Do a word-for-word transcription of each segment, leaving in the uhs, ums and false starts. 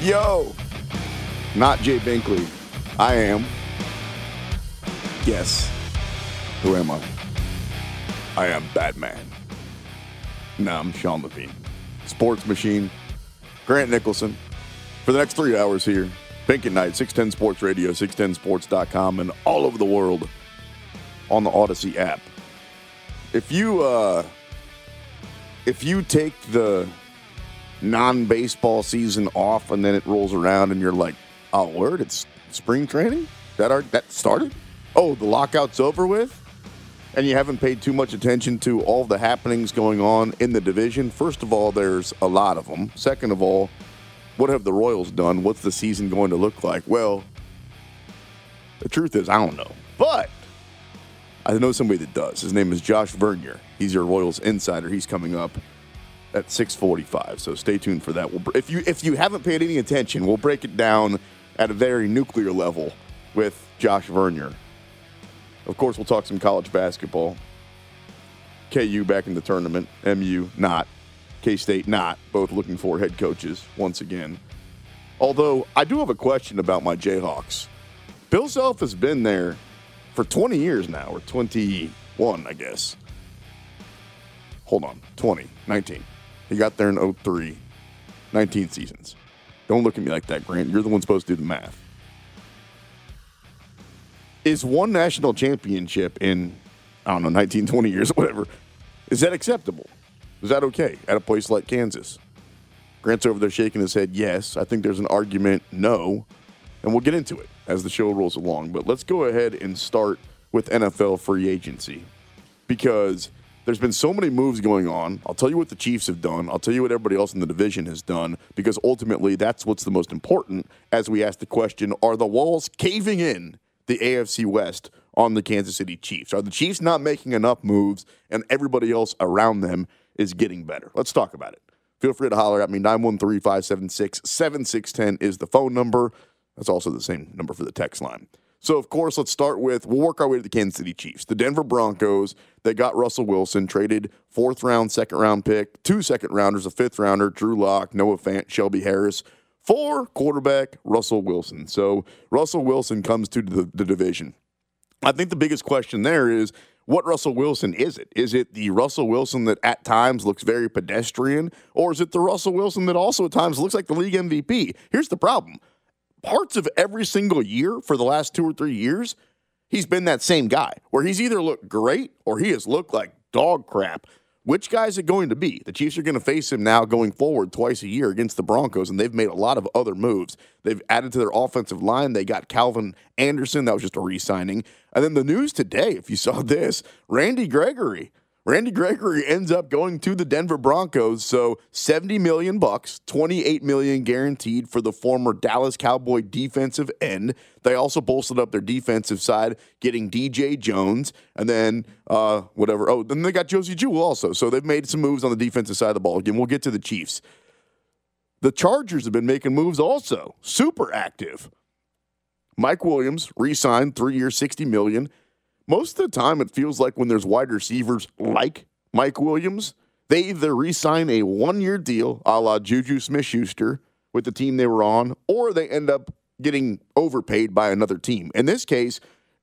Yo, not Jay Binkley. I am. Yes. Who am I? I am Batman. No, I'm Sean Levine. Sports Machine. Grant Nicholson. For the next three hours here, Bink at Night, six ten Sports Radio, six ten sports dot com, and all over the world on the Odyssey app. If you, uh, if you take the non-baseball season off, and then it rolls around and you're like, oh, word, it's spring training? That are, that started? Oh, the lockout's over with? And you haven't paid too much attention to all the happenings going on in the division. First of all, there's a lot of them. Second of all, what have the Royals done? What's the season going to look like? Well, the truth is, I don't know. But I know somebody that does. His name is Josh Vernier. He's your Royals insider. He's coming up at six forty-five, so stay tuned for that. We'll, if you if you haven't paid any attention, we'll break it down at a very nuclear level with Josh Vernier. Of course, we'll talk some college basketball. K U back in the tournament, M U not, K-State not, both looking for head coaches once again. Although, I do have a question about my Jayhawks. Bill Self has been there for twenty years now, or twenty-one, I guess. Hold on, twenty, nineteen. He got there in oh three, nineteen seasons. Don't look at me like that, Grant. You're the one supposed to do the math. Is one national championship in, I don't know, nineteen, twenty years or whatever, is that acceptable? Is that okay at a place like Kansas? Grant's over there shaking his head, yes. I think there's an argument, no. And we'll get into it as the show rolls along. But let's go ahead and start with N F L free agency, because there's been so many moves going on. I'll tell you what the Chiefs have done. I'll tell you what everybody else in the division has done, because ultimately that's what's the most important as we ask the question, are the walls caving in the A F C West on the Kansas City Chiefs? Are the Chiefs not making enough moves and everybody else around them is getting better? Let's talk about it. Feel free to holler at me. nine one three, five seven six, seven six one zero is the phone number. That's also the same number for the text line. So, of course, let's start with, we'll work our way to the Kansas City Chiefs. The Denver Broncos, they got Russell Wilson, traded fourth round, second round pick, two second rounders, a fifth rounder, Drew Lock, Noah Fant, Shelby Harris, for quarterback Russell Wilson. So Russell Wilson comes to the, the division. I think the biggest question there is, what Russell Wilson is it? Is it the Russell Wilson that at times looks very pedestrian, or is it the Russell Wilson that also at times looks like the league M V P? Here's the problem. Parts of every single year for the last two or three years, he's been that same guy, where he's either looked great or he has looked like dog crap. Which guy is it going to be? The Chiefs are going to face him now going forward twice a year against the Broncos, and they've made a lot of other moves. They've added to their offensive line. They got Calvin Anderson. That was just a re-signing. And then the news today, if you saw this, Randy Gregory. Randy Gregory ends up going to the Denver Broncos, so seventy million dollars bucks, twenty-eight million dollars guaranteed for the former Dallas Cowboy defensive end. They also bolstered up their defensive side, getting D J Jones, and then uh, whatever. Oh, then they got Josie Jewell also, so they've made some moves on the defensive side of the ball. Again, we'll get to the Chiefs. The Chargers have been making moves also, super active. Mike Williams re-signed three years, sixty million dollars. Most of the time, it feels like when there's wide receivers like Mike Williams, they either re-sign a one-year deal a la Juju Smith-Schuster with the team they were on, or they end up getting overpaid by another team. In this case,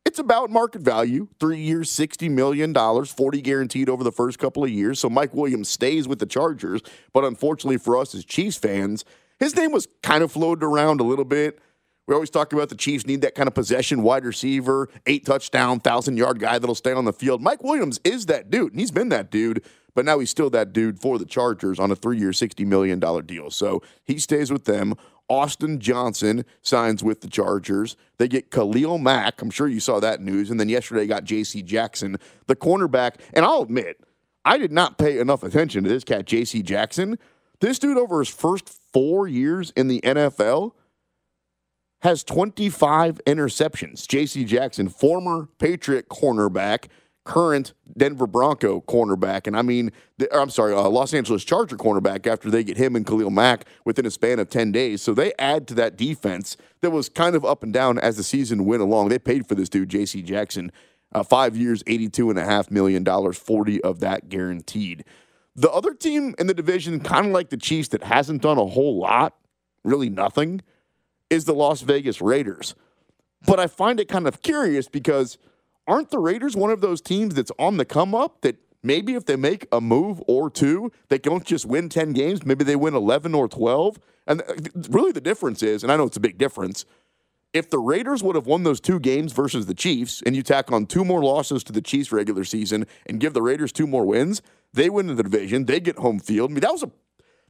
it's about market value, three years, sixty million dollars, forty guaranteed over the first couple of years. So Mike Williams stays with the Chargers, but unfortunately for us as Chiefs fans, his name was kind of floated around a little bit. We always talk about the Chiefs need that kind of possession wide receiver, eight touchdown, thousand-yard guy that'll stay on the field. Mike Williams is that dude, and he's been that dude, but now he's still that dude for the Chargers on a three-year, sixty million dollars deal. So he stays with them. Austin Johnson signs with the Chargers. They get Khalil Mack. I'm sure you saw that news. And then yesterday got J C Jackson, the cornerback. And I'll admit, I did not pay enough attention to this cat, J C Jackson. This dude over his first four years in the N F L has twenty-five interceptions. J C Jackson, former Patriot cornerback, current Denver Bronco cornerback, and I mean, I'm sorry, uh, Los Angeles Charger cornerback after they get him and Khalil Mack within a span of ten days. So they add to that defense that was kind of up and down as the season went along. They paid for this dude, J C Jackson, uh, five years, eighty-two point five million dollars, forty of that guaranteed. The other team in the division, kind of like the Chiefs, that hasn't done a whole lot, really nothing, is the Las Vegas Raiders. But I find it kind of curious because aren't the Raiders one of those teams that's on the come-up that maybe if they make a move or two, they don't just win ten games, maybe they win eleven or twelve? And really the difference is, and I know it's a big difference, if the Raiders would have won those two games versus the Chiefs and you tack on two more losses to the Chiefs regular season and give the Raiders two more wins, they win the division, they get home field. I mean, that was a,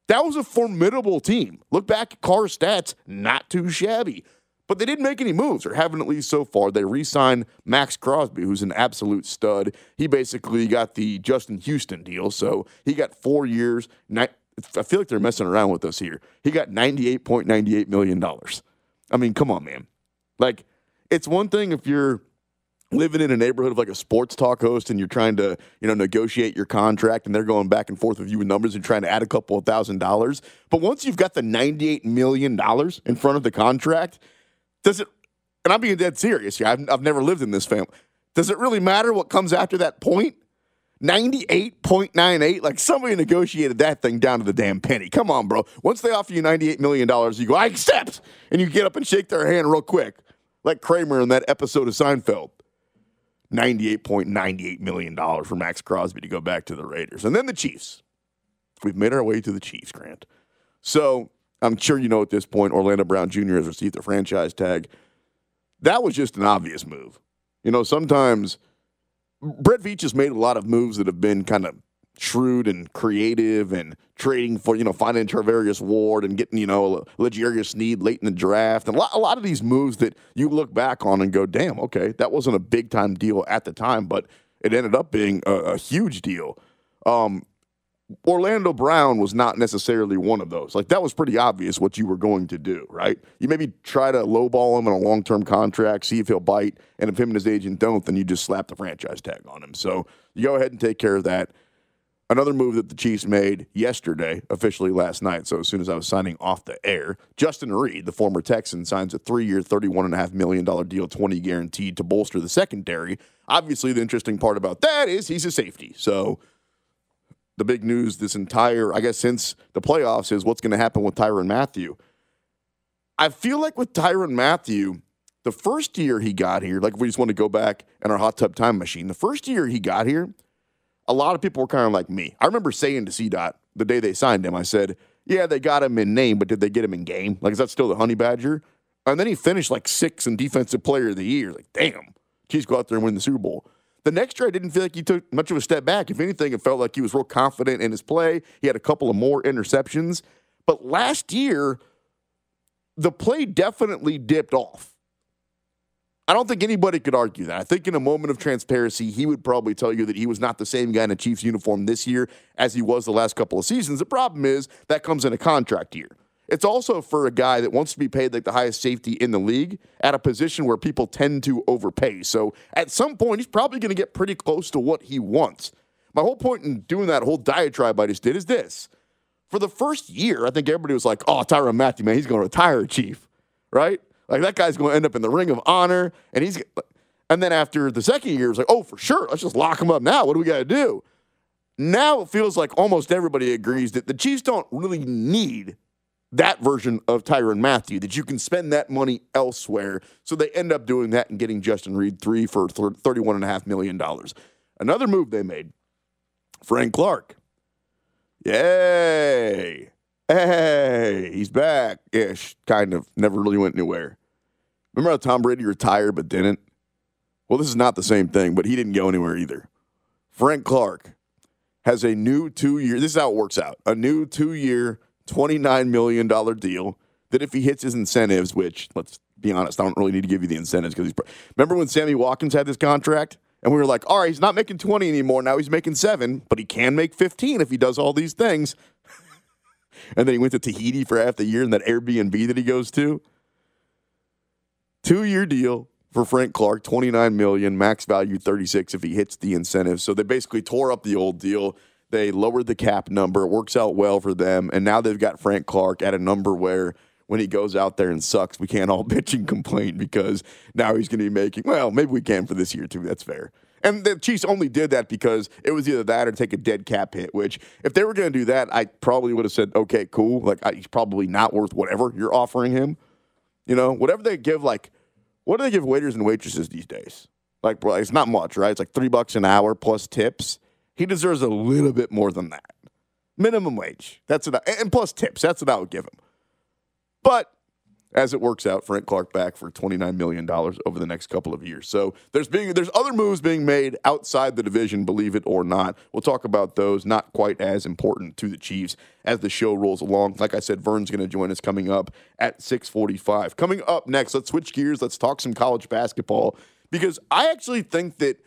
that was a formidable team. Look back at Carr's stats, not too shabby. But they didn't make any moves, or haven't at least so far. They re-signed Max Crosby, who's an absolute stud. He basically got the Justin Houston deal, so he got four years. I feel like they're messing around with us here. He got ninety-eight point nine eight million dollars. I mean, come on, man. Like, it's one thing if you're living in a neighborhood of like a sports talk host and you're trying to, you know, negotiate your contract and they're going back and forth with you with numbers and trying to add a couple of thousand dollars. But once you've got the ninety-eight million dollars in front of the contract, does it, and I'm being dead serious here, I've, I've never lived in this family, does it really matter what comes after that point? ninety-eight point nine eight, like somebody negotiated that thing down to the damn penny. Come on, bro. Once they offer you ninety-eight million dollars, you go, I accept, and you get up and shake their hand real quick, like Kramer in that episode of Seinfeld. ninety-eight point nine eight million dollars for Max Crosby to go back to the Raiders. And then the Chiefs. We've made our way to the Chiefs, Grant. So I'm sure you know at this point Orlando Brown Junior has received the franchise tag. That was just an obvious move. You know, sometimes Brett Veach has made a lot of moves that have been kind of shrewd and creative and trading for, you know, finding Tarvarius Ward and getting, you know, L'Jarius Sneed late in the draft. And a lot, a lot of these moves that you look back on and go, damn, okay, that wasn't a big-time deal at the time, but it ended up being a, a huge deal. Um Orlando Brown was not necessarily one of those. Like, that was pretty obvious what you were going to do, right? You maybe try to lowball him in a long-term contract, see if he'll bite, and if him and his agent don't, then you just slap the franchise tag on him. So you go ahead and take care of that. Another move that the Chiefs made yesterday, officially last night, so as soon as I was signing off the air, Justin Reed, the former Texan, signs a three-year, thirty-one point five million dollars deal, twenty guaranteed to bolster the secondary. Obviously, the interesting part about that is he's a safety, so the big news this entire, I guess, since the playoffs is what's going to happen with Tyrann Mathieu. I feel like with Tyrann Mathieu, the first year he got here, like if we just want to go back in our hot tub time machine, the first year he got here, a lot of people were kind of like me. I remember saying to C DOT the day they signed him, I said, yeah, they got him in name, but did they get him in game? Like, is that still the Honey Badger? And then he finished like sixth in Defensive Player of the Year. Like, damn, Chiefs go out there and win the Super Bowl. The next year, I didn't feel like he took much of a step back. If anything, it felt like he was real confident in his play. He had a couple of more interceptions. But last year, the play definitely dipped off. I don't think anybody could argue that. I think in a moment of transparency, he would probably tell you that he was not the same guy in a Chiefs uniform this year as he was the last couple of seasons. The problem is that comes in a contract year. It's also for a guy that wants to be paid like the highest safety in the league at a position where people tend to overpay. So at some point, he's probably going to get pretty close to what he wants. My whole point in doing that whole diatribe I just did is this. For the first year, I think everybody was like, oh, Tyrann Mathieu, man, he's going to retire Chief, right? Like, that guy's going to end up in the Ring of Honor. And he's, and then after the second year, it was like, oh, for sure, let's just lock him up now. What do we got to do? Now it feels like almost everybody agrees that the Chiefs don't really need that version of Tyrann Mathieu, that you can spend that money elsewhere. So they end up doing that and getting Justin Reed three for thirty-one point five million dollars. Another move they made, Frank Clark. Yay. Hey, he's back-ish, kind of. Never really went anywhere. Remember how Tom Brady retired but didn't? Well, this is not the same thing, but he didn't go anywhere either. Frank Clark has a new two-year, this is how it works out, a new two-year, twenty-nine million dollars deal that if he hits his incentives, which, let's be honest, I don't really need to give you the incentives because he's pro- remember when Sammy Watkins had this contract? And we were like, all right, he's not making twenty anymore. Now he's making seven, but he can make fifteen if he does all these things. And then he went to Tahiti for half the year in that Airbnb that he goes to. Two-year deal for Frank Clark, twenty-nine million dollars, max value thirty-six if he hits the incentives. So they basically tore up the old deal. They lowered the cap number. It works out well for them. And now they've got Frank Clark at a number where when he goes out there and sucks, we can't all bitch and complain because now he's going to be making, well, maybe we can for this year too. That's fair. And the Chiefs only did that because it was either that or take a dead cap hit, which if they were going to do that, I probably would have said, okay, cool. Like, I, he's probably not worth whatever you're offering him. You know, whatever they give, like, what do they give waiters and waitresses these days? Like, bro, it's not much, right? It's like three bucks an hour plus tips. He deserves a little bit more than that. Minimum wage. That's what I, and plus tips. That's what I would give him. But as it works out, Frank Clark back for twenty-nine million dollars over the next couple of years. So there's being there's other moves being made outside the division, believe it or not. We'll talk about those, not quite as important to the Chiefs as the show rolls along. Like I said, Vern's going to join us coming up at six forty-five. Coming up next, let's switch gears. Let's talk some college basketball because I actually think that,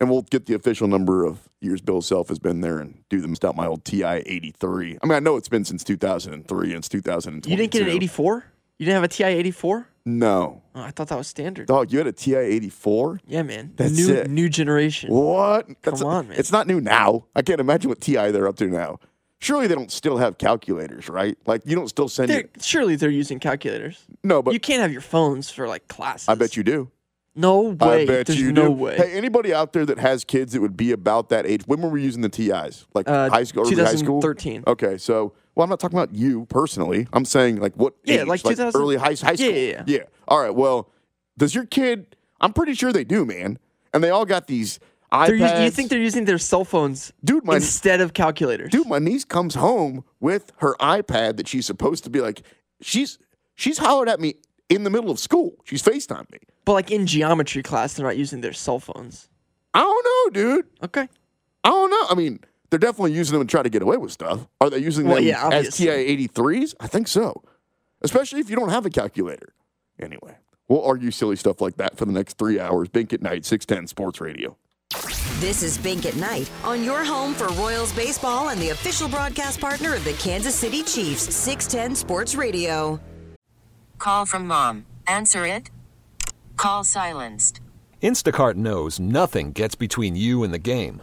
and we'll get the official number of years Bill Self has been there and do them out my old T I eighty-three. I mean, I know it's been since two thousand three and it's two thousand twenty-two. You didn't get an eighty-four? You didn't have a T I eighty-four? No. Oh, I thought that was standard. Dog, you had a T I eighty-four? Yeah, man. That's new, it. New generation. What? Come That's on, a, man. It's not new now. I can't imagine what T I they're up to now. Surely they don't still have calculators, right? Like, you don't still send they're, your... Surely they're using calculators. No, but... You can't have your phones for, like, classes. I bet you do. No way. I bet There's you no do. way. Hey, anybody out there that has kids that would be about that age, when were we using the T Is? Like uh, high school? twenty thirteen. Okay, so, well, I'm not talking about you personally. I'm saying, like, what yeah, age? Like, like early high, high school? Yeah, yeah, yeah. Yeah. All right, well, does your kid, I'm pretty sure they do, man. And they all got these iPads. Us- you think they're using their cell phones dude, my, instead of calculators? Dude, my niece comes home with her iPad that she's supposed to be like, she's she's hollered at me in the middle of school. She's FaceTimed me. But, like, in geometry class, they're not using their cell phones. I don't know, dude. Okay. I don't know. I mean, they're definitely using them to try to get away with stuff. Are they using well, them yeah, as T I eighty-threes? I think so. Especially if you don't have a calculator. Anyway, we'll argue silly stuff like that for the next three hours. Bink at Night, six ten Sports Radio. This is Bink at Night on your home for Royals baseball and the official broadcast partner of the Kansas City Chiefs, six ten Sports Radio. Call from mom. Answer it. Call silenced. Instacart knows nothing gets between you and the game.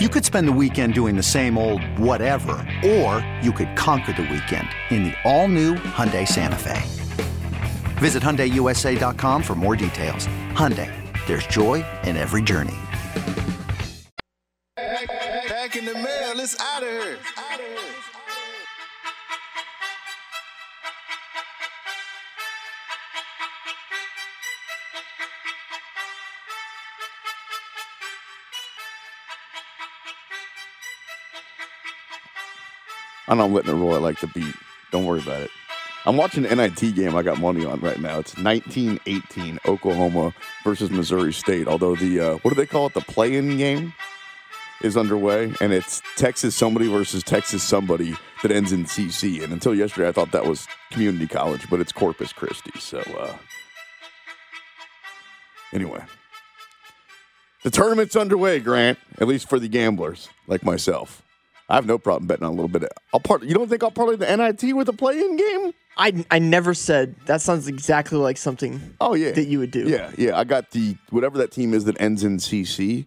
You could spend the weekend doing the same old whatever, or you could conquer the weekend in the all-new Hyundai Santa Fe. Visit Hyundai U S A dot com for more details. Hyundai, there's joy in every journey. Back, back, back in the mail, it's out of here. Out of here. I know I'm letting it roll. I like the beat. Don't worry about it. I'm watching the N I T game I got money on right now. It's nineteen eighteen Oklahoma versus Missouri State. Although the, uh, what do they call it? The play-in game is underway. And it's Texas somebody versus Texas somebody that ends in C C. And until yesterday, I thought that was community college, but it's Corpus Christi. So uh, anyway, The tournament's underway, Grant, at least for the gamblers like myself. I have no problem betting on a little bit. I'll part. You don't think I'll parlay the N I T with a play-in game? I, I never said. That sounds exactly like something oh, yeah. that you would do. Yeah, yeah. I got the whatever that team is that ends in C C.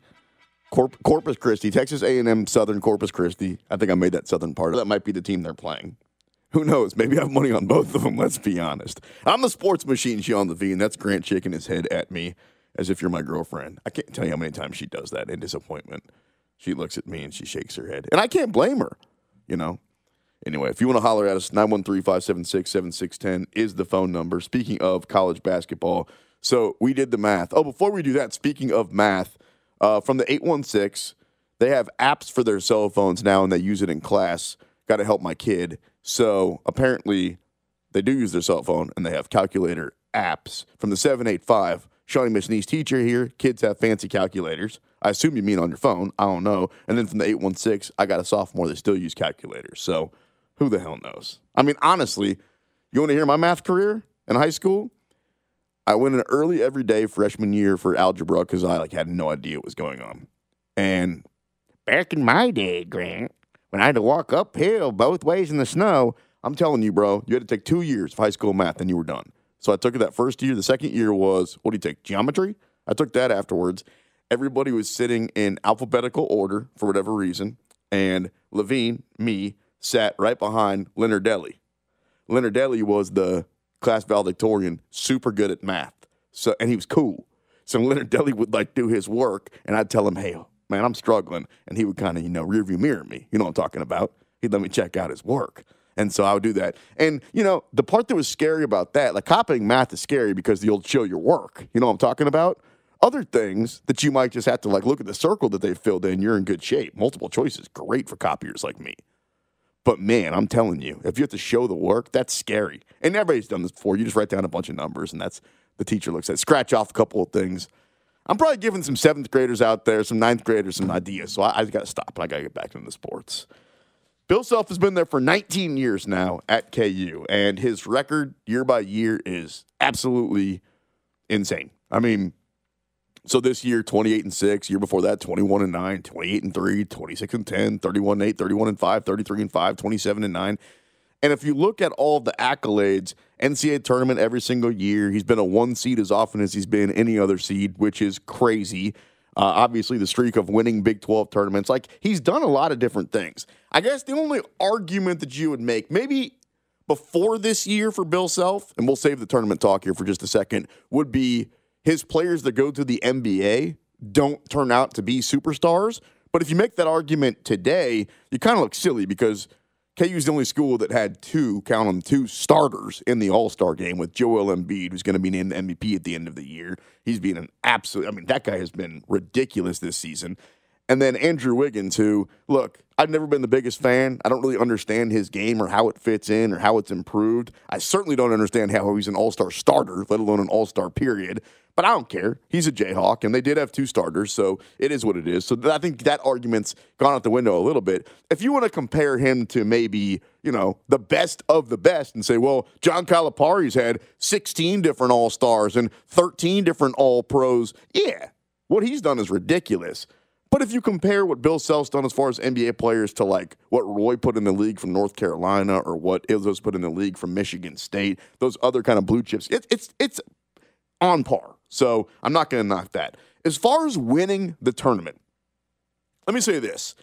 Corp, Corpus Christi, Texas A and M Southern Corpus Christi. I think I made that Southern part. That might be the team they're playing. Who knows? Maybe I have money on both of them, let's be honest. I'm the sports machine, Sean Levine. And that's Grant shaking his head at me as if you're my girlfriend. I can't tell you how many times she does that in disappointment. She looks at me and she shakes her head. And I can't blame her, you know. Anyway, if you want to holler at us, nine one three, five seven six, seven six one zero is the phone number. Speaking of college basketball, so we did the math. Oh, before we do that, speaking of math, uh, from the eight one six, they have apps for their cell phones now and they use it in class. Got to help my kid. So apparently they do use their cell phone and they have calculator apps. From the seven eight five, Shawnee Missionese teacher here, kids have fancy calculators. I assume you mean on your phone. I don't know. And then from the eight one six, I got a sophomore that still use calculators. So who the hell knows? I mean, honestly, you want to hear my math career in high school? I went in early every day freshman year for algebra because I like had no idea what was going on. And back in my day, Grant, when I had to walk uphill both ways in the snow, I'm telling you, bro, you had to take two years of high school math and you were done. So I took it that first year. The second year was, what do you take, geometry? I took that afterwards. Everybody was sitting in alphabetical order for whatever reason. And Levine, me, sat right behind Leonard Deli. Leonard Deli was the class valedictorian, super good at math. So, and he was cool. So Leonard Deli would like do his work, and I'd tell him, "Hey, man, I'm struggling," and he would kind of, you know, rearview mirror me. You know what I'm talking about? He'd let me check out his work, and so I would do that. And you know, the part that was scary about that, like copying math, is scary because you'll show your work. You know what I'm talking about? Other things that you might just have to like look at the circle that they filled in. You're in good shape. Multiple choice is great for copiers like me. But, man, I'm telling you, if you have to show the work, that's scary. And everybody's done this before. You just write down a bunch of numbers, and that's the teacher looks at. Scratch off a couple of things. I'm probably giving some seventh graders out there, some ninth graders, some ideas. So I, I got to stop, and I got to get back into the sports. Bill Self has been there for nineteen years now at K U, and his record year by year is absolutely insane. I mean, so this year, twenty-eight and six, year before that, twenty-one and nine, twenty-eight and three, twenty-six and ten, thirty-one and eight, thirty-one and five, thirty-three and five, twenty-seven and nine. And if you look at all of the accolades, N C A A tournament every single year, he's been a one seed as often as he's been any other seed, which is crazy. Uh, obviously, the streak of winning Big twelve tournaments. Like, he's done a lot of different things. I guess the only argument that you would make, maybe before this year for Bill Self, and we'll save the tournament talk here for just a second, would be his players that go to the N B A don't turn out to be superstars. But if you make that argument today, you kind of look silly because K U is the only school that had two, count them, two starters in the All-Star game with Joel Embiid, who's going to be named the M V P at the end of the year. He's being an absolute – I mean, that guy has been ridiculous this season. And then Andrew Wiggins, who, look, I've never been the biggest fan. I don't really understand his game or how it fits in or how it's improved. I certainly don't understand how he's an all-star starter, let alone an all-star period. But I don't care. He's a Jayhawk, and they did have two starters, so it is what it is. So I think that argument's gone out the window a little bit. If you want to compare him to maybe, you know, the best of the best and say, well, John Calipari's had sixteen different all-stars and thirteen different all-pros, yeah, what he's done is ridiculous. But if you compare what Bill Self's done as far as N B A players to, like, what Roy put in the league from North Carolina or what Izzo's put in the league from Michigan State, those other kind of blue chips, it, it's it's on par. So I'm not going to knock that. As far as winning the tournament, let me say this.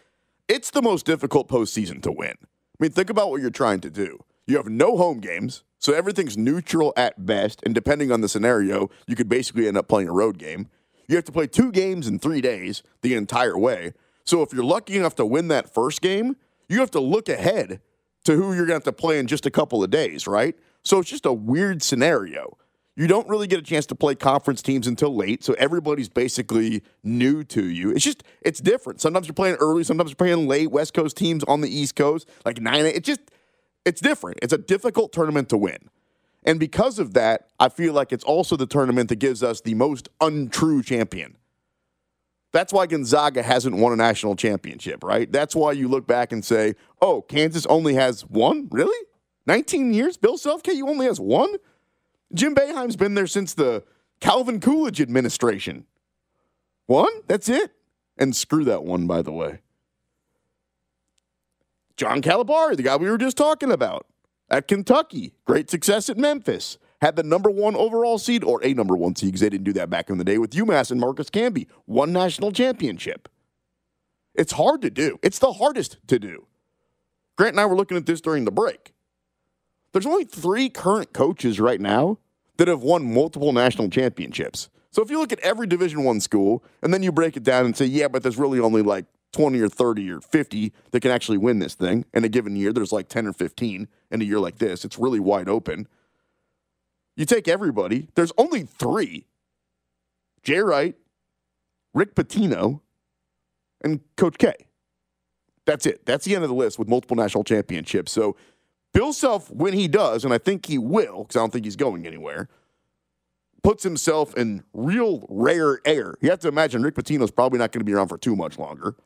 It's the most difficult postseason to win. I mean, think about what you're trying to do. You have no home games, so everything's neutral at best, and depending on the scenario, you could basically end up playing a road game. You have to play two games in three days the entire way. So if you're lucky enough to win that first game, you have to look ahead to who you're going to have to play in just a couple of days, right? So it's just a weird scenario. You don't really get a chance to play conference teams until late, so everybody's basically new to you. It's just, it's different. Sometimes you're playing early, sometimes you're playing late. West Coast teams on the East Coast, like nine, it's just, it's different. It's a difficult tournament to win. And because of that, I feel like it's also the tournament that gives us the most untrue champion. That's why Gonzaga hasn't won a national championship, right? That's why you look back and say, oh, Kansas only has one? Really? nineteen years? Bill Self, K U only has one? Jim Boeheim's been there since the Calvin Coolidge administration. One? That's it? And screw that one, by the way. John Calipari, the guy we were just talking about at Kentucky. Great success at Memphis. Had the number one overall seed, or a number one seed, because they didn't do that back in the day with UMass and Marcus Camby. Won national championship. It's hard to do. It's the hardest to do. Grant and I were looking at this during the break. There's only three current coaches right now that have won multiple national championships. So if you look at every Division I school, and then you break it down and say, yeah, but there's really only like twenty or thirty or fifty that can actually win this thing. In a given year, there's like ten or fifteen. In a year like this, it's really wide open. You take everybody, there's only three. Jay Wright, Rick Pitino, and Coach K. That's it. That's the end of the list with multiple national championships. So Bill Self, when he does, and I think he will, because I don't think he's going anywhere, puts himself in real rare air. You have to imagine Rick Pitino's probably not going to be around for too much longer.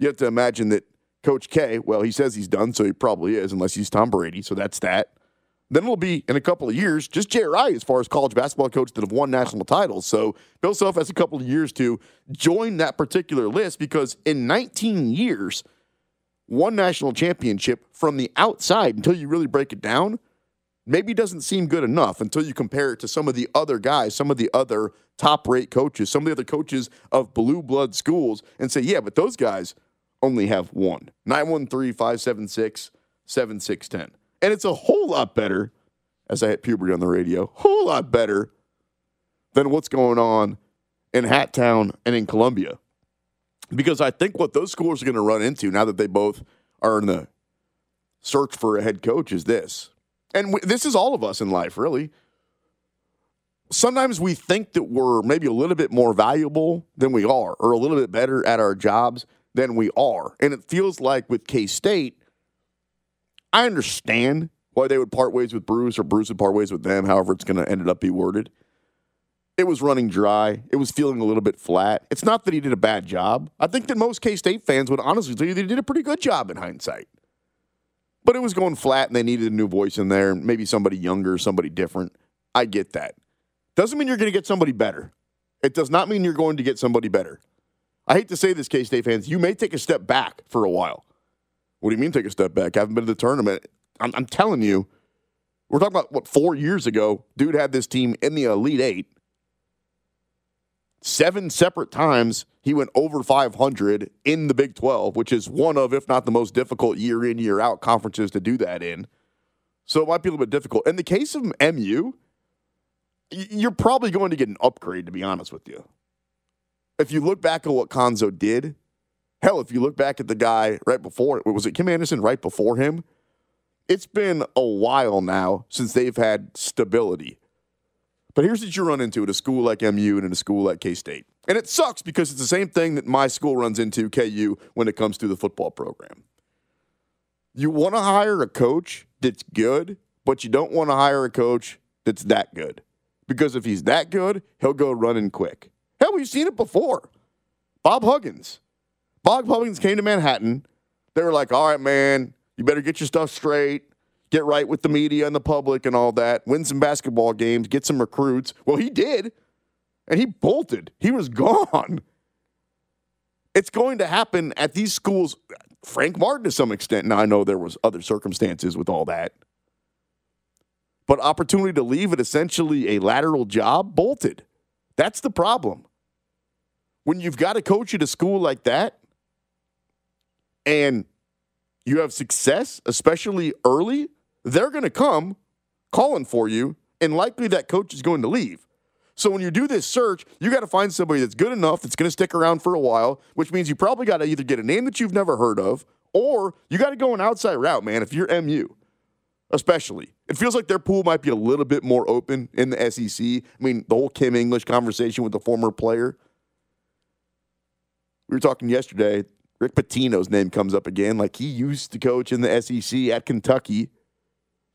You have to imagine that Coach K, well, he says he's done, so he probably is, unless he's Tom Brady, so that's that. Then it'll be, in a couple of years, just J R I as far as college basketball coaches that have won national titles. So Bill Self has a couple of years to join that particular list, because in nineteen years, one national championship from the outside, until you really break it down, maybe doesn't seem good enough until you compare it to some of the other guys, some of the other top-rate coaches, some of the other coaches of blue blood schools, and say, yeah, but those guys only have one. nine one three, five seven six, seven six one zero. And it's a whole lot better, as I hit puberty on the radio, whole lot better than what's going on in Hat Town and in Columbia. Because I think what those schools are going to run into now that they both are in the search for a head coach is this. And w- this is all of us in life, really. Sometimes we think that we're maybe a little bit more valuable than we are, or a little bit better at our jobs than we are. And it feels like with K-State, I understand why they would part ways with Bruce, or Bruce would part ways with them, however it's going to end up be worded. It was running dry. It was feeling a little bit flat. It's not that he did a bad job. I think that most K-State fans would honestly tell you they did a pretty good job in hindsight. But it was going flat, and they needed a new voice in there, maybe somebody younger, somebody different. I get that. Doesn't mean you're going to get somebody better. It does not mean you're going to get somebody better. I hate to say this, K-State fans, you may take a step back for a while. What do you mean take a step back? I haven't been to the tournament. I'm, I'm telling you, we're talking about, what, four years ago, dude had this team in the Elite Eight. Seven separate times he went over five hundred in the Big twelve, which is one of, if not the most difficult year in, year out conferences to do that in. So it might be a little bit difficult. In the case of M U, you're probably going to get an upgrade, to be honest with you. If you look back at what Konzo did, hell, if you look back at the guy right before, was it Kim Anderson right before him? It's been a while now since they've had stability. But here's what you run into at a school like M U and at a school like K-State. And it sucks because it's the same thing that my school runs into, K U, when it comes to the football program. You want to hire a coach that's good, but you don't want to hire a coach that's that good. Because if he's that good, he'll go running quick. Hell, we've seen it before. Bob Huggins. Bob Huggins came to Manhattan. They were like, all right, man, you better get your stuff straight, get right with the media and the public and all that, win some basketball games, get some recruits. Well, he did, and he bolted. He was gone. It's going to happen at these schools. Frank Martin to some extent. Now, I know there was other circumstances with all that. But opportunity to leave at essentially a lateral job, bolted. That's the problem. When you've got a coach at a school like that, and you have success, especially early, they're going to come calling for you, and likely that coach is going to leave. So when you do this search, you got to find somebody that's good enough that's going to stick around for a while, which means you probably got to either get a name that you've never heard of, or you got to go an outside route, man, if you're M U, especially. It feels like their pool might be a little bit more open in the S E C. I mean, the whole Kim English conversation with the former player. We were talking yesterday. Rick Pitino's name comes up again. Like, he used to coach in the S E C at Kentucky.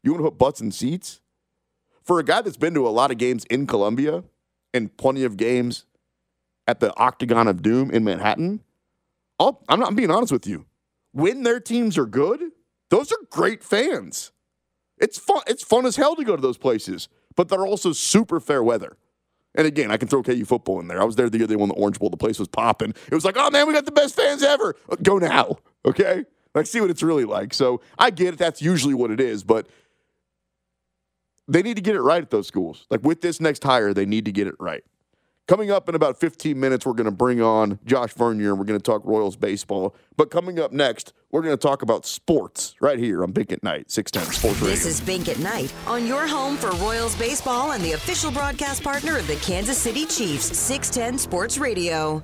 You want to put butts in seats? For a guy that's been to a lot of games in Columbia and plenty of games at the Octagon of Doom in Manhattan, I'll, I'm not I'm being honest with you. When their teams are good, those are great fans. It's fun. It's fun as hell to go to those places, but they're also super fair weather. And again, I can throw K U football in there. I was there the year they won the Orange Bowl. The place was popping. It was like, oh, man, we got the best fans ever. Go now, okay? Like, see what it's really like. So I get it. That's usually what it is. But they need to get it right at those schools. Like, with this next hire, they need to get it right. Coming up in about fifteen minutes, we're going to bring on Josh Vernier. We're going to talk Royals baseball. But coming up next, we're going to talk about sports right here on Bink at Night, six ten Sports Radio. This is Bink at Night on your home for Royals baseball and the official broadcast partner of the Kansas City Chiefs, six ten Sports Radio.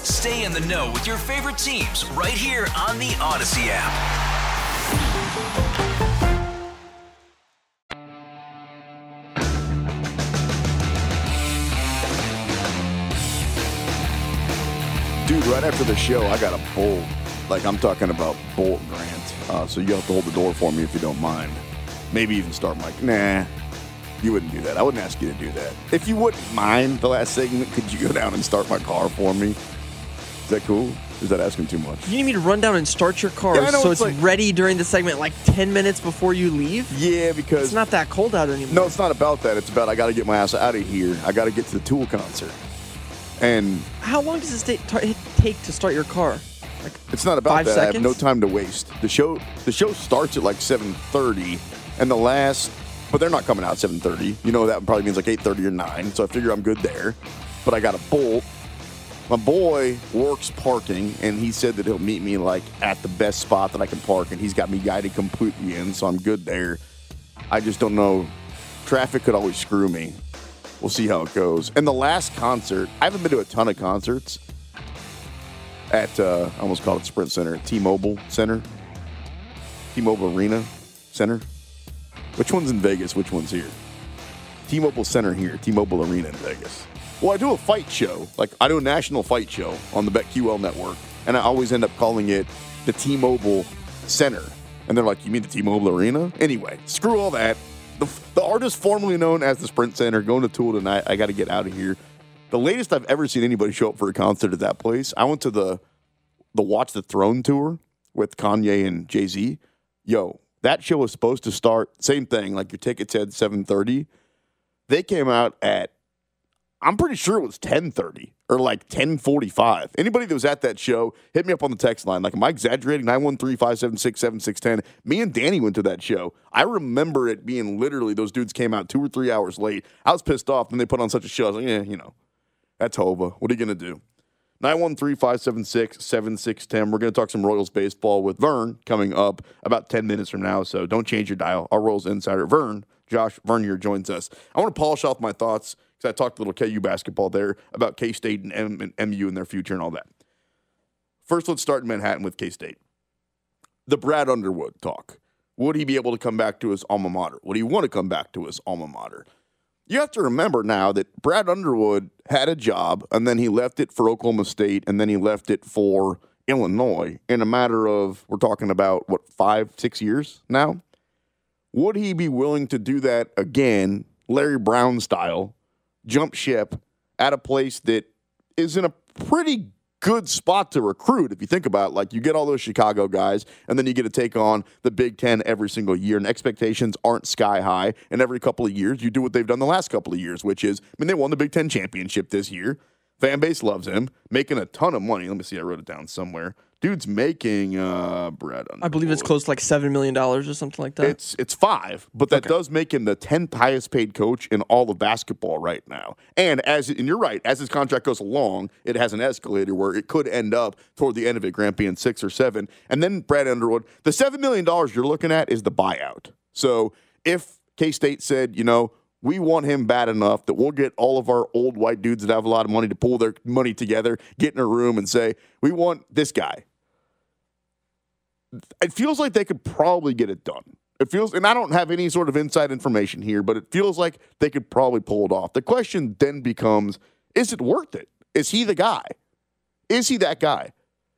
Stay in the know with your favorite teams right here on the Odyssey app. Dude, right after the show, I got a bolt. Like, I'm talking about bolt rant. Uh, so you have to hold the door for me if you don't mind. Maybe even start, Mike. Nah, you wouldn't do that. I wouldn't ask you to do that. If you wouldn't mind the last segment, could you go down and start my car for me? Is that cool? Is that asking too much? You need me to run down and start your car, yeah, know, so it's, it's like, ready during the segment, like ten minutes before you leave? Yeah, because it's not that cold out anymore. No, it's not about that. It's about I got to get my ass out of here. I got to get to the Tool concert. And how long does it take to start your car? Like, it's not about five that. Seconds? I have no time to waste. The show the show starts at like seven thirty, and the last, but they're not coming out at seven thirty. You know, that probably means like eight thirty or nine, so I figure I'm good there. But I got a bolt. My boy works parking, and he said that he'll meet me like at the best spot that I can park, and he's got me guided completely in, so I'm good there. I just don't know. Traffic could always screw me. We'll see how it goes. And the last concert, I haven't been to a ton of concerts at, uh, I almost called it Sprint Center, T-Mobile Center, T-Mobile Arena Center. Which one's in Vegas? Which one's here? T-Mobile Center here, T-Mobile Arena in Vegas. Well, I do a fight show. Like, I do a national fight show on the BetQL network, and I always end up calling it the T-Mobile Center. And they're like, you mean the T-Mobile Arena? Anyway, screw all that. The, the artist formerly known as the Sprint Center going to Tool tonight. I got to get out of here. The latest I've ever seen anybody show up for a concert at that place. I went to the the Watch the Throne tour with Kanye and Jay-Z. Yo, that show was supposed to start, same thing, like your ticket said, seven thirty. They came out at, I'm pretty sure it was ten thirty or like ten forty-five. Anybody that was at that show, hit me up on the text line. Like, am I exaggerating? nine one three, five seven six, seven six one zero. Me and Danny went to that show. I remember it being literally those dudes came out two or three hours late. I was pissed off when they put on such a show. I was like, yeah, you know, that's Hova. What are you going to do? nine one three, five seven six, seven six one zero. We're going to talk some Royals baseball with Vern coming up about ten minutes from now. So don't change your dial. Our Royals insider, Vern, Josh Vernier, joins us. I want to polish off my thoughts, because I talked a little K U basketball there about K-State and, M- and M U and their future and all that. First, let's start in Manhattan with K-State. The Brad Underwood talk. Would he be able to come back to his alma mater? Would he want to come back to his alma mater? You have to remember now that Brad Underwood had a job, and then he left it for Oklahoma State, and then he left it for Illinois in a matter of, we're talking about, what, five, six years now? Would he be willing to do that again, Larry Brown style, jump ship at a place that is in a pretty good spot to recruit? If you think about it, like, you get all those Chicago guys, and then you get to take on the Big Ten every single year, and expectations aren't sky high, and every couple of years you do what they've done the last couple of years, which is, I mean, they won the Big Ten championship this year. Fan base loves him, making a ton of money. Let me see, I wrote it down somewhere. Dude's making uh, Brad Underwood. I believe it's close to like seven million dollars or something like that. It's it's five, but that okay. does make him the tenth highest paid coach in all of basketball right now. And as and you're right, as his contract goes along, it has an escalator where it could end up toward the end of it, Grant, being six or seven. And then Brad Underwood, the seven million dollars you're looking at is the buyout. So if K-State said, you know, we want him bad enough that we'll get all of our old white dudes that have a lot of money to pull their money together, get in a room and say, we want this guy. It feels like they could probably get it done. It feels, and I don't have any sort of inside information here, but it feels like they could probably pull it off. The question then becomes, is it worth it? Is he the guy? Is he that guy?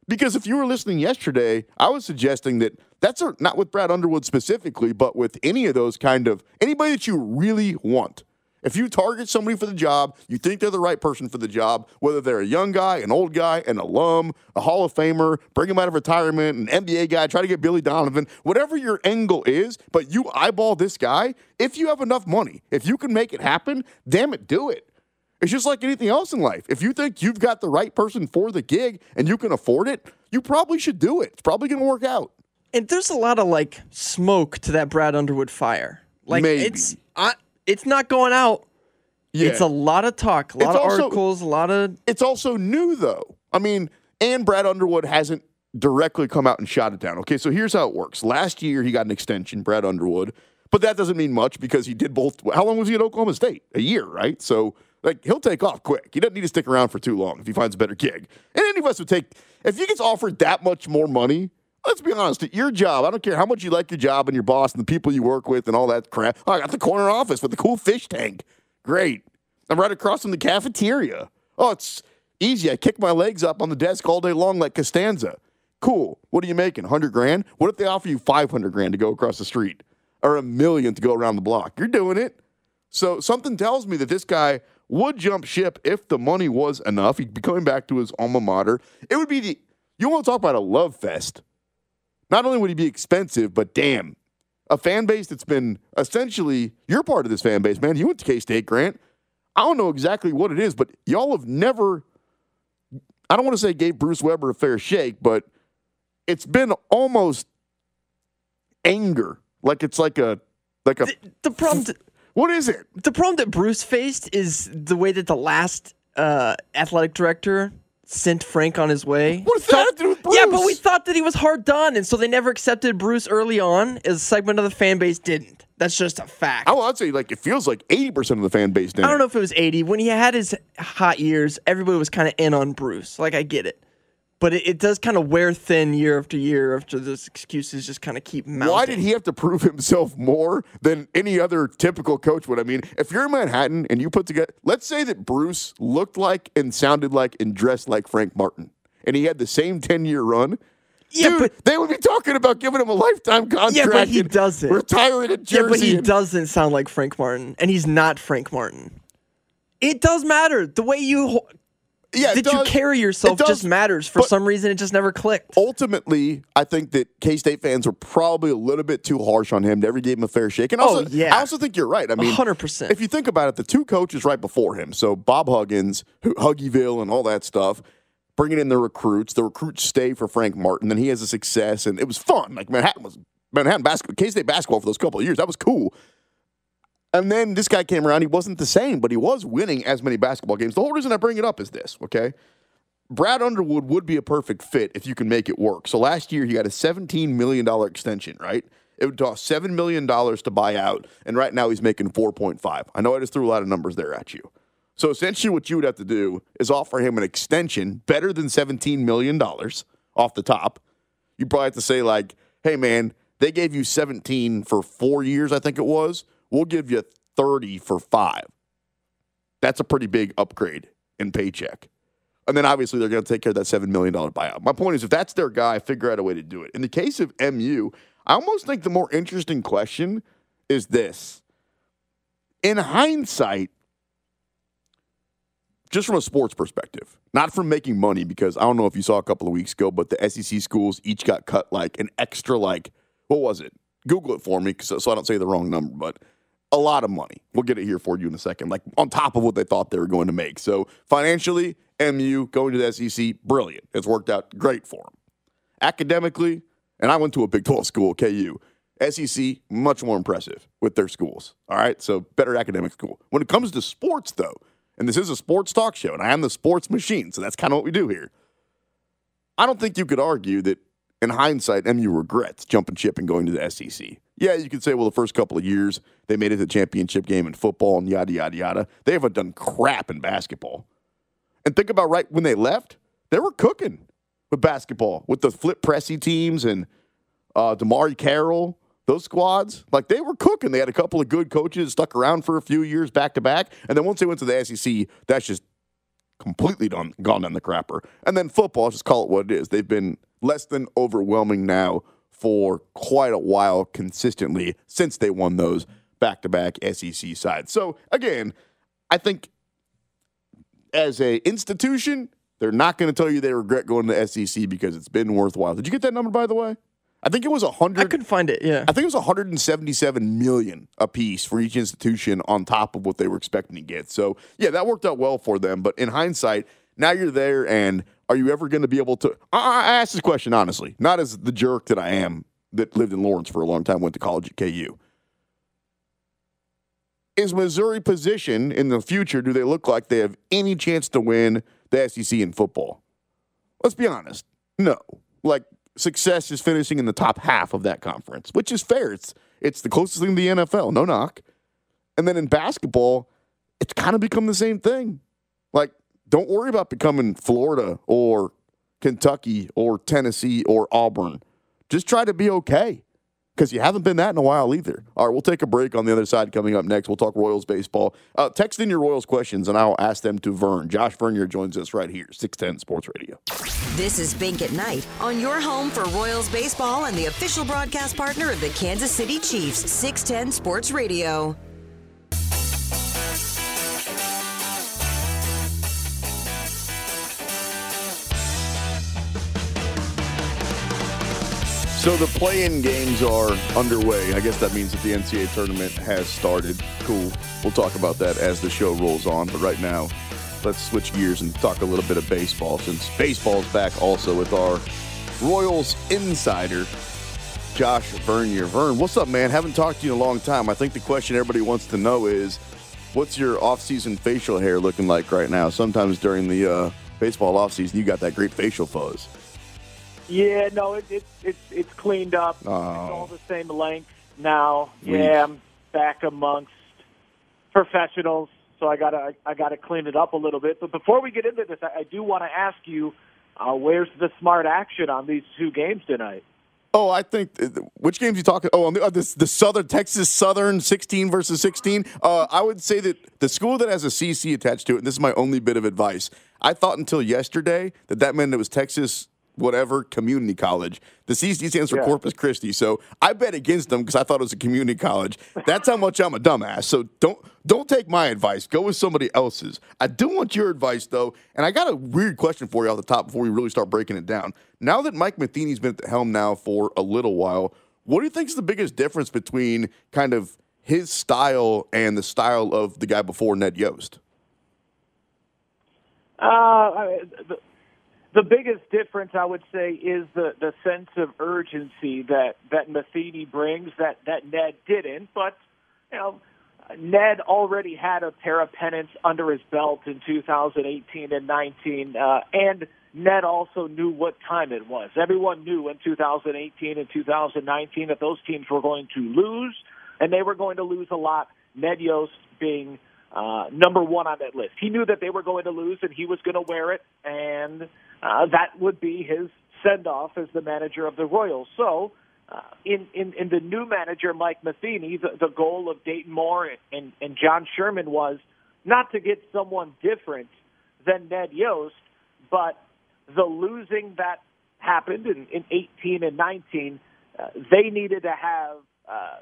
Because if you were listening yesterday, I was suggesting that that's a, not with Brad Underwood specifically, but with any of those kind of anybody that you really want. If you target somebody for the job, you think they're the right person for the job, whether they're a young guy, an old guy, an alum, a Hall of Famer, bring him out of retirement, an N B A guy, try to get Billy Donovan, whatever your angle is, but you eyeball this guy, if you have enough money, if you can make it happen, damn it, do it. It's just like anything else in life. If you think you've got the right person for the gig and you can afford it, you probably should do it. It's probably going to work out. And there's a lot of, like, smoke to that Brad Underwood fire. Like, Maybe. it's... I, It's not going out. Yeah. It's a lot of talk, a lot it's of also, articles, a lot of... It's also new, though. I mean, and Brad Underwood hasn't directly come out and shot it down. Okay, so here's how it works. Last year, he got an extension, Brad Underwood, but that doesn't mean much because he did both... How long was he at Oklahoma State? A year, right? So, like, he'll take off quick. He doesn't need to stick around for too long if he finds a better gig. And any of us would take... If he gets offered that much more money... Let's be honest, your job, I don't care how much you like your job and your boss and the people you work with and all that crap. Oh, I got the corner office with the cool fish tank. Great. I'm right across from the cafeteria. Oh, it's easy. I kick my legs up on the desk all day long like Costanza. Cool. What are you making, one hundred grand? What if they offer you five hundred grand to go across the street or a million to go around the block? You're doing it. So something tells me that this guy would jump ship if the money was enough. He'd be coming back to his alma mater. It would be the, you want to talk about a love fest. Not only would he be expensive, but damn, a fan base that's been essentially, you're part of this fan base, man. You went to K-State, Grant. I don't know exactly what it is, but y'all have never, I don't want to say gave Bruce Weber a fair shake, but it's been almost anger. Like it's like a, like a. The, the problem. Th- what is it? The problem that Bruce faced is the way that the last uh, athletic director sent Frank on his way. What does that have to do with Bruce? Yeah, but we thought that he was hard done, and so they never accepted Bruce early on, as a segment of the fan base didn't. That's just a fact. I would say, like, it feels like eighty percent of the fan base didn't. I don't know if it was eighty. When he had his hot years, everybody was kind of in on Bruce. Like, I get it. But it, it does kind of wear thin year after year after those excuses just kind of keep mounting. Why did he have to prove himself more than any other typical coach would? I mean, if you're in Manhattan and you put together, let's say that Bruce looked like and sounded like and dressed like Frank Martin, and he had the same ten-year run. Yeah, dude, but they would be talking about giving him a lifetime contract. Yeah, but he doesn't. Retiring a jersey. Yeah, but he and- doesn't sound like Frank Martin, and he's not Frank Martin. It does matter the way you. Ho- Yeah, Did you carry yourself just matters. For some reason, it just never clicked. Ultimately, I think that K-State fans were probably a little bit too harsh on him. Never gave him a fair shake. And also, oh, yeah. I also think you're right. I mean, one hundred percent. If you think about it, the two coaches right before him, so Bob Huggins, Huggyville, and all that stuff, bringing in the recruits. The recruits stay for Frank Martin. Then he has a success, and it was fun. Like, Manhattan was Manhattan basketball, K-State basketball for those couple of years. That was cool. And then this guy came around. He wasn't the same, but he was winning as many basketball games. The whole reason I bring it up is this, okay? Brad Underwood would be a perfect fit if you can make it work. So last year, he got a seventeen million dollars extension, right? It would cost seven million dollars to buy out, and right now he's making four point five. I know I just threw a lot of numbers there at you. So essentially what you would have to do is offer him an extension better than seventeen million dollars off the top. You probably have to say, like, hey, man, they gave you seventeen for four years, I think it was. We'll give you thirty for five. That's a pretty big upgrade in paycheck. And then obviously they're going to take care of that seven million dollars buyout. My point is, if that's their guy, figure out a way to do it. In the case of M U, I almost think the more interesting question is this. In hindsight, just from a sports perspective, not from making money, because I don't know if you saw a couple of weeks ago, but the S E C schools each got cut like an extra, like, what was it? Google it for me so I don't say the wrong number, but a lot of money. We'll get it here for you in a second, like on top of what they thought they were going to make. So financially, M U going to the S E C, brilliant. It's worked out great for them. academically, and I went to a Big twelve school, K U. S E C, much more impressive with their schools, all right? So better academic school. When it comes to sports, though, and this is a sports talk show, and I am the sports machine, so that's kind of what we do here. I don't think you could argue that, in hindsight, M U regrets jumping ship and going to the S E C. Yeah, you could say, well, the first couple of years, they made it to the championship game in football and yada, yada, yada. They haven't done crap in basketball. And think about right when they left, they were cooking with basketball, with the Flip Pressey teams and uh, Damari Carroll, those squads. Like, they were cooking. They had a couple of good coaches, stuck around for a few years back-to-back. And then once they went to the S E C, that's just completely done, gone down the crapper. And then football, just call it what it is. They've been less than overwhelming now for quite a while consistently since they won those back-to-back S E C sides. So, again, I think as an institution, they're not going to tell you they regret going to the S E C because it's been worthwhile. Did you get that number, by the way? I think it was one hundred. I could find it, yeah. I think it was one hundred seventy-seven million dollars a piece for each institution on top of what they were expecting to get. So, yeah, that worked out well for them. But in hindsight, now you're there, and are you ever going to be able to – I asked this question honestly, not as the jerk that I am that lived in Lawrence for a long time, went to college at K U. Is Missouri positioned in the future, do they look like they have any chance to win the S E C in football? Let's be honest. No. Like, success is finishing in the top half of that conference, which is fair. It's it's the closest thing to the N F L, no knock. And then in basketball, it's kind of become the same thing. Like, don't worry about becoming Florida or Kentucky or Tennessee or Auburn. Just try to be okay because you haven't been that in a while either. All right, we'll take a break on the other side coming up next. We'll talk Royals baseball. Uh, text in your Royals questions, and I'll ask them to Vern. Josh Vernier joins us right here, six ten Sports Radio. This is Bink at Night on your home for Royals baseball and the official broadcast partner of the Kansas City Chiefs, six ten Sports Radio. So the play-in games are underway. I guess that means that the N C double A tournament has started. Cool. We'll talk about that as the show rolls on. But right now, let's switch gears and talk a little bit of baseball, since baseball's back also with our Royals insider, Josh Vernier. Vern, what's up, man? Haven't talked to you in a long time. I think the question everybody wants to know is, what's your off-season facial hair looking like right now? Sometimes during the uh, baseball off-season, you got that great facial fuzz. Yeah, no, it's it, it, it's cleaned up. Oh. It's all the same length now. Weak. Yeah, I'm back amongst professionals, so I gotta I gotta clean it up a little bit. But before we get into this, I, I do want to ask you, uh, where's the smart action on these two games tonight? Oh, I think which games you talking? Oh, on the, uh, this the Southern Texas Southern sixteen versus sixteen. Uh, I would say that the school that has a C C attached to it, and this is my only bit of advice. I thought until yesterday that that meant it was Texas whatever community college. The C C stands for yeah. Corpus Christi, so I bet against them because I thought it was a community college. That's how much I'm a dumbass. So don't don't take my advice. Go with somebody else's. I do want your advice, though, and I got a weird question for you off the top before we really start breaking it down. Now that Mike Matheny's been at the helm now for a little while, what do you think is the biggest difference between kind of his style and the style of the guy before, Ned Yost? Uh, I mean, the- The biggest difference, I would say, is the, the sense of urgency that, that Matheny brings that, that Ned didn't. But, you know, Ned already had a pair of pennants under his belt in two thousand eighteen and nineteen, uh, and Ned also knew what time it was. Everyone knew in two thousand eighteen and two thousand nineteen that those teams were going to lose, and they were going to lose a lot, Ned Yost being uh, number one on that list. He knew that they were going to lose, and he was going to wear it, and Uh, that would be his send-off as the manager of the Royals. So uh, in, in, in the new manager, Mike Matheny, the, the goal of Dayton Moore and, and, and John Sherman was not to get someone different than Ned Yost, but the losing that happened in, in eighteen and nineteen, uh, they needed to have uh,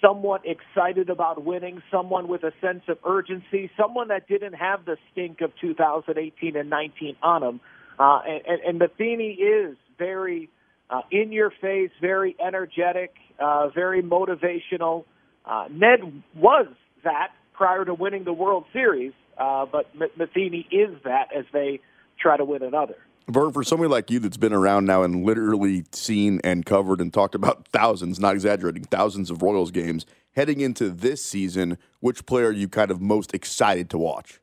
someone excited about winning, someone with a sense of urgency, someone that didn't have the stink of two thousand eighteen and nineteen on them. Uh, and, and Matheny is very uh, in-your-face, very energetic, uh, very motivational. Uh, Ned was that prior to winning the World Series, uh, but Matheny is that as they try to win another. Vern, for somebody like you that's been around now and literally seen and covered and talked about thousands, not exaggerating, thousands of Royals games, heading into this season, which player are you kind of most excited to watch?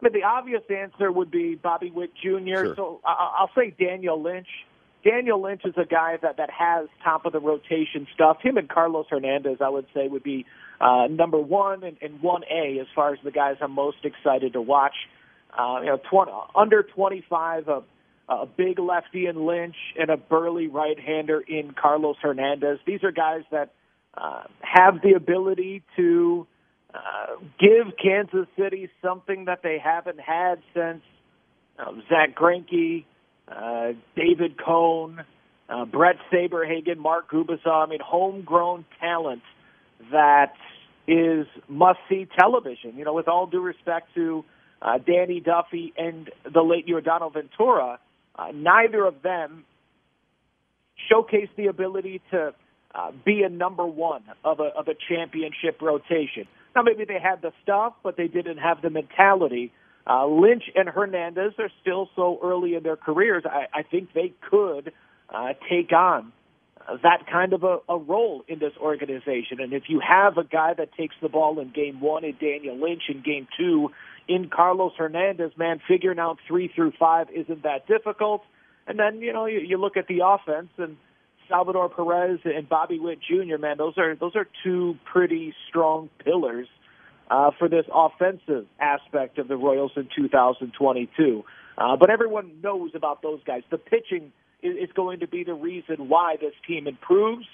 But the obvious answer would be Bobby Witt Junior Sure. So I'll say Daniel Lynch. Daniel Lynch is a guy that, that has top-of-the-rotation stuff. Him and Carlos Hernandez, I would say, would be uh, number one and, and one A as far as the guys I'm most excited to watch. Uh, you know, twenty, under twenty-five, a, a big lefty in Lynch and a burly right-hander in Carlos Hernandez. These are guys that uh, have the ability to uh, give Kansas City something that they haven't had since uh, Zach Greinke, uh, David Cone, uh, Brett Saberhagen, Mark Gubasaw. I mean, homegrown talent that is must-see television. You know, with all due respect to Uh, Danny Duffy and the late Yordan Ventura, uh, neither of them showcased the ability to uh, be a number one of a, of a championship rotation. Now, maybe they had the stuff, but they didn't have the mentality. Uh, Lynch and Hernandez are still so early in their careers. I, I think they could uh, take on that kind of a, a role in this organization. And if you have a guy that takes the ball in game one in Daniel Lynch, in game two in Carlos Hernandez, man, figuring out three through five isn't that difficult. And then, you know, you, you look at the offense and Salvador Perez and Bobby Witt Junior, man, those are those are two pretty strong pillars uh, for this offensive aspect of the Royals in two thousand twenty-two. Uh, but everyone knows about those guys. The pitching is going to be the reason why this team improves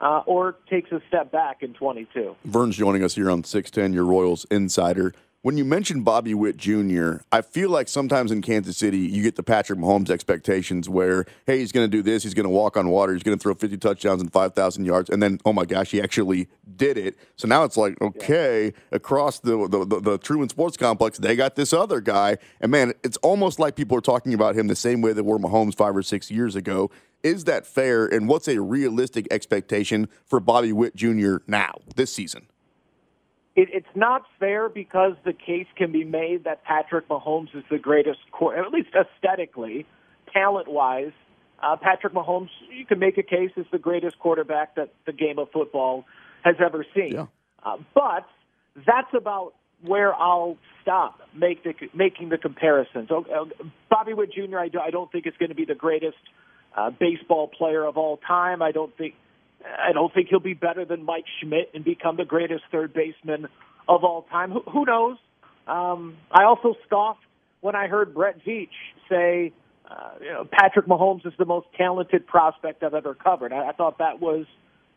uh, or takes a step back in twenty-two. Vern's joining us here on six ten, your Royals Insider. When you mention Bobby Witt Junior, I feel like sometimes in Kansas City you get the Patrick Mahomes expectations where, hey, he's going to do this, he's going to walk on water, he's going to throw fifty touchdowns and five thousand yards, and then, oh my gosh, he actually did it. So now it's like, okay, yeah. across the the, the, the Truman Sports Complex, they got this other guy. And, man, it's almost like people are talking about him the same way that were Mahomes five or six years ago. Is that fair, and what's a realistic expectation for Bobby Witt Junior now, this season? It, it's not fair because the case can be made that Patrick Mahomes is the greatest, at least aesthetically, talent-wise. Uh, Patrick Mahomes, you can make a case, is the greatest quarterback that the game of football has ever seen. Yeah. Uh, but that's about where I'll stop make the, making the comparisons. So, uh, Bobby Witt Junior, I, do, I don't think is going to be the greatest uh, baseball player of all time. I don't think... I don't think he'll be better than Mike Schmidt and become the greatest third baseman of all time. Who, who knows? Um, I also scoffed when I heard Brett Veach say, uh, you know, Patrick Mahomes is the most talented prospect I've ever covered. I, I thought that was,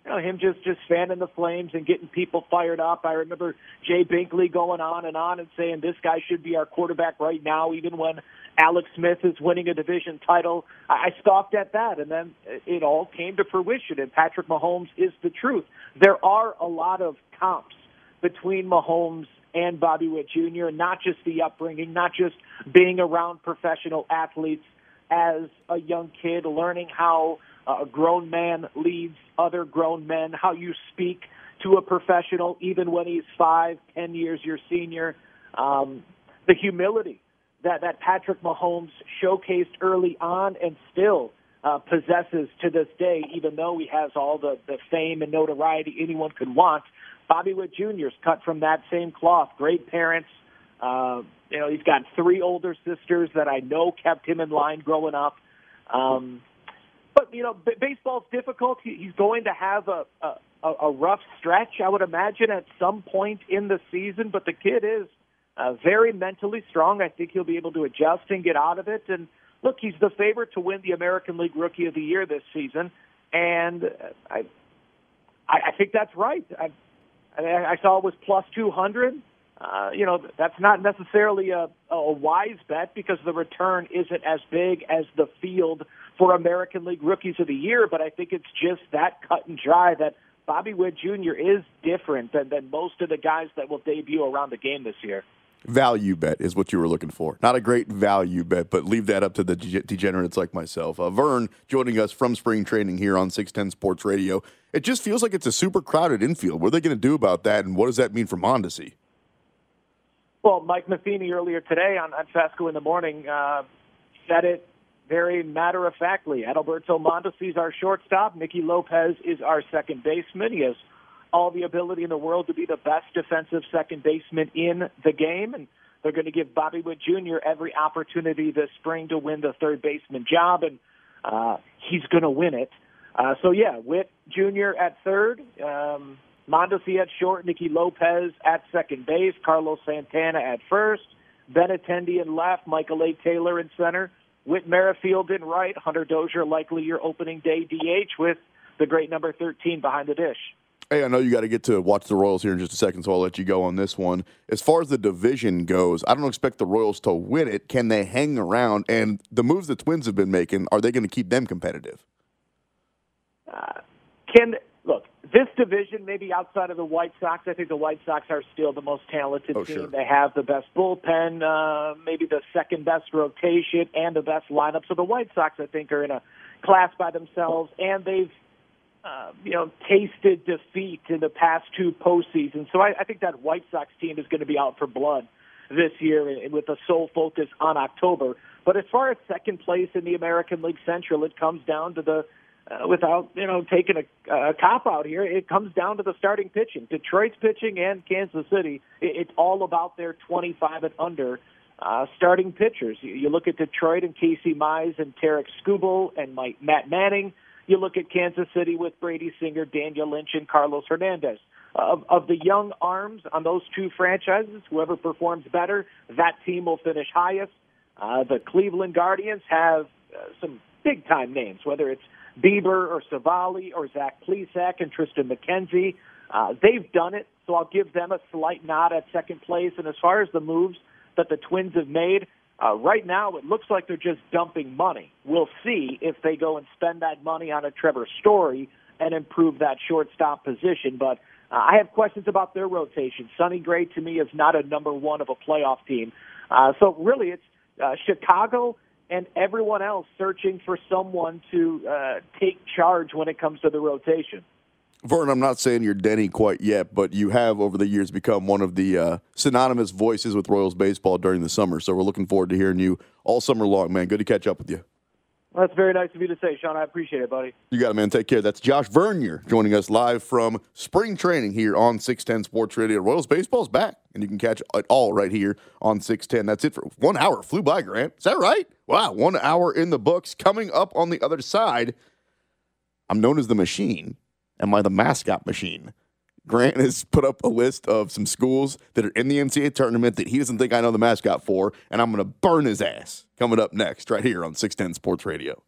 you know, him just, just fanning the flames and getting people fired up. I remember Jay Binkley going on and on and saying this guy should be our quarterback right now, even when Alex Smith is winning a division title. I scoffed at that, and then it all came to fruition, and Patrick Mahomes is the truth. There are a lot of comps between Mahomes and Bobby Witt Junior, not just the upbringing, not just being around professional athletes as a young kid, learning how a grown man leads other grown men, how you speak to a professional even when he's five, ten years your senior, um, the humility that, that Patrick Mahomes showcased early on and still uh, possesses to this day, even though he has all the, the fame and notoriety anyone could want. Bobby Witt Junior is cut from that same cloth. Great parents. Uh, you know, he's got three older sisters that I know kept him in line growing up. Um, but, you know, b- baseball's difficult. He, he's going to have a, a, a rough stretch, I would imagine, at some point in the season, but the kid is Uh, very mentally strong. I think he'll be able to adjust and get out of it. And, look, he's the favorite to win the American League Rookie of the Year this season, and I I think that's right. I, I saw it was plus two hundred. Uh, you know, that's not necessarily a, a wise bet because the return isn't as big as the field for American League Rookies of the Year, but I think it's just that cut and dry that Bobby Witt Junior is different than, than most of the guys that will debut around the game this year. Value bet is what you were looking for. Not a great value bet, but leave that up to the de- degenerates like myself. Uh, Vern joining us from spring training here on six ten Sports Radio. It just feels like it's a super crowded infield. What are they going to do about that, and what does that mean for Mondesi? Well, Mike Matheny earlier today on, on Fasco in the Morning, uh, said it very matter-of-factly. Adalberto Mondesi's our shortstop. Nicky Lopez is our second baseman. He has all the ability in the world to be the best defensive second baseman in the game, and they're going to give Bobby Witt Junior every opportunity this spring to win the third baseman job, and uh, he's going to win it. Uh, so, yeah, Witt Junior at third, um, Mondesi at short, Nicky Lopez at second base, Carlos Santana at first, Ben Attendee in left, Michael A. Taylor in center, Whit Merrifield in right, Hunter Dozier likely your opening day D H with the great number thirteen behind the dish. Hey, I know you got to get to watch the Royals here in just a second, so I'll let you go on this one. As far as the division goes, I don't expect the Royals to win it. Can they hang around? And the moves the Twins have been making, are they going to keep them competitive? Uh, can Look, this division, maybe outside of the White Sox, I think the White Sox are still the most talented oh, team. Sure. They have the best bullpen, uh, maybe the second-best rotation, and the best lineup. So the White Sox, I think, are in a class by themselves, and they've uh, you know, tasted defeat in the past two postseasons. So I, I think that White Sox team is going to be out for blood this year and with a sole focus on October. But as far as second place in the American League Central, it comes down to the Uh, without, you know, taking a, a cop-out here, it comes down to the starting pitching. Detroit's pitching and Kansas City, it, it's all about their twenty-five and under uh, starting pitchers. You, you look at Detroit and Casey Mize and Tarek Skubal and Mike, Matt Manning. You look at Kansas City with Brady Singer, Daniel Lynch, and Carlos Hernandez. Of, of the young arms on those two franchises, whoever performs better, that team will finish highest. Uh, the Cleveland Guardians have uh, some big-time names, whether it's Bieber or Savali or Zach Plesac and Tristan McKenzie. Uh, they've done it, so I'll give them a slight nod at second place. And as far as the moves that the Twins have made, uh, right now it looks like they're just dumping money. We'll see if they go and spend that money on a Trevor Story and improve that shortstop position. But uh, I have questions about their rotation. Sonny Gray, to me, is not a number one of a playoff team. Uh, so really it's uh, Chicago and everyone else searching for someone to uh, take charge when it comes to the rotation. Vern, I'm not saying you're Denny quite yet, but you have over the years become one of the uh, synonymous voices with Royals baseball during the summer, so we're looking forward to hearing you all summer long, man. Good to catch up with you. Well, that's very nice of you to say, Sean. I appreciate it, buddy. You got it, man. Take care. That's Josh Vernier joining us live from spring training here on six ten Sports Radio. Royals baseball's back, and you can catch it all right here on six ten. That's it for one hour. Flew by, Grant. Is that right? Wow, one hour in the books. Coming up on the other side, I'm known as the Machine. Am I the mascot machine? Grant has put up a list of some schools that are in the N C double A tournament that he doesn't think I know the mascot for, and I'm going to burn his ass. Coming up next, right here on six ten Sports Radio.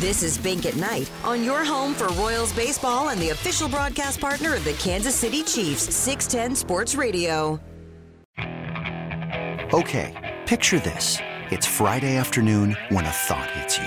This is Bink at Night on your home for Royals baseball and the official broadcast partner of the Kansas City Chiefs, six ten Sports Radio. Okay, picture this. It's Friday afternoon when a thought hits you.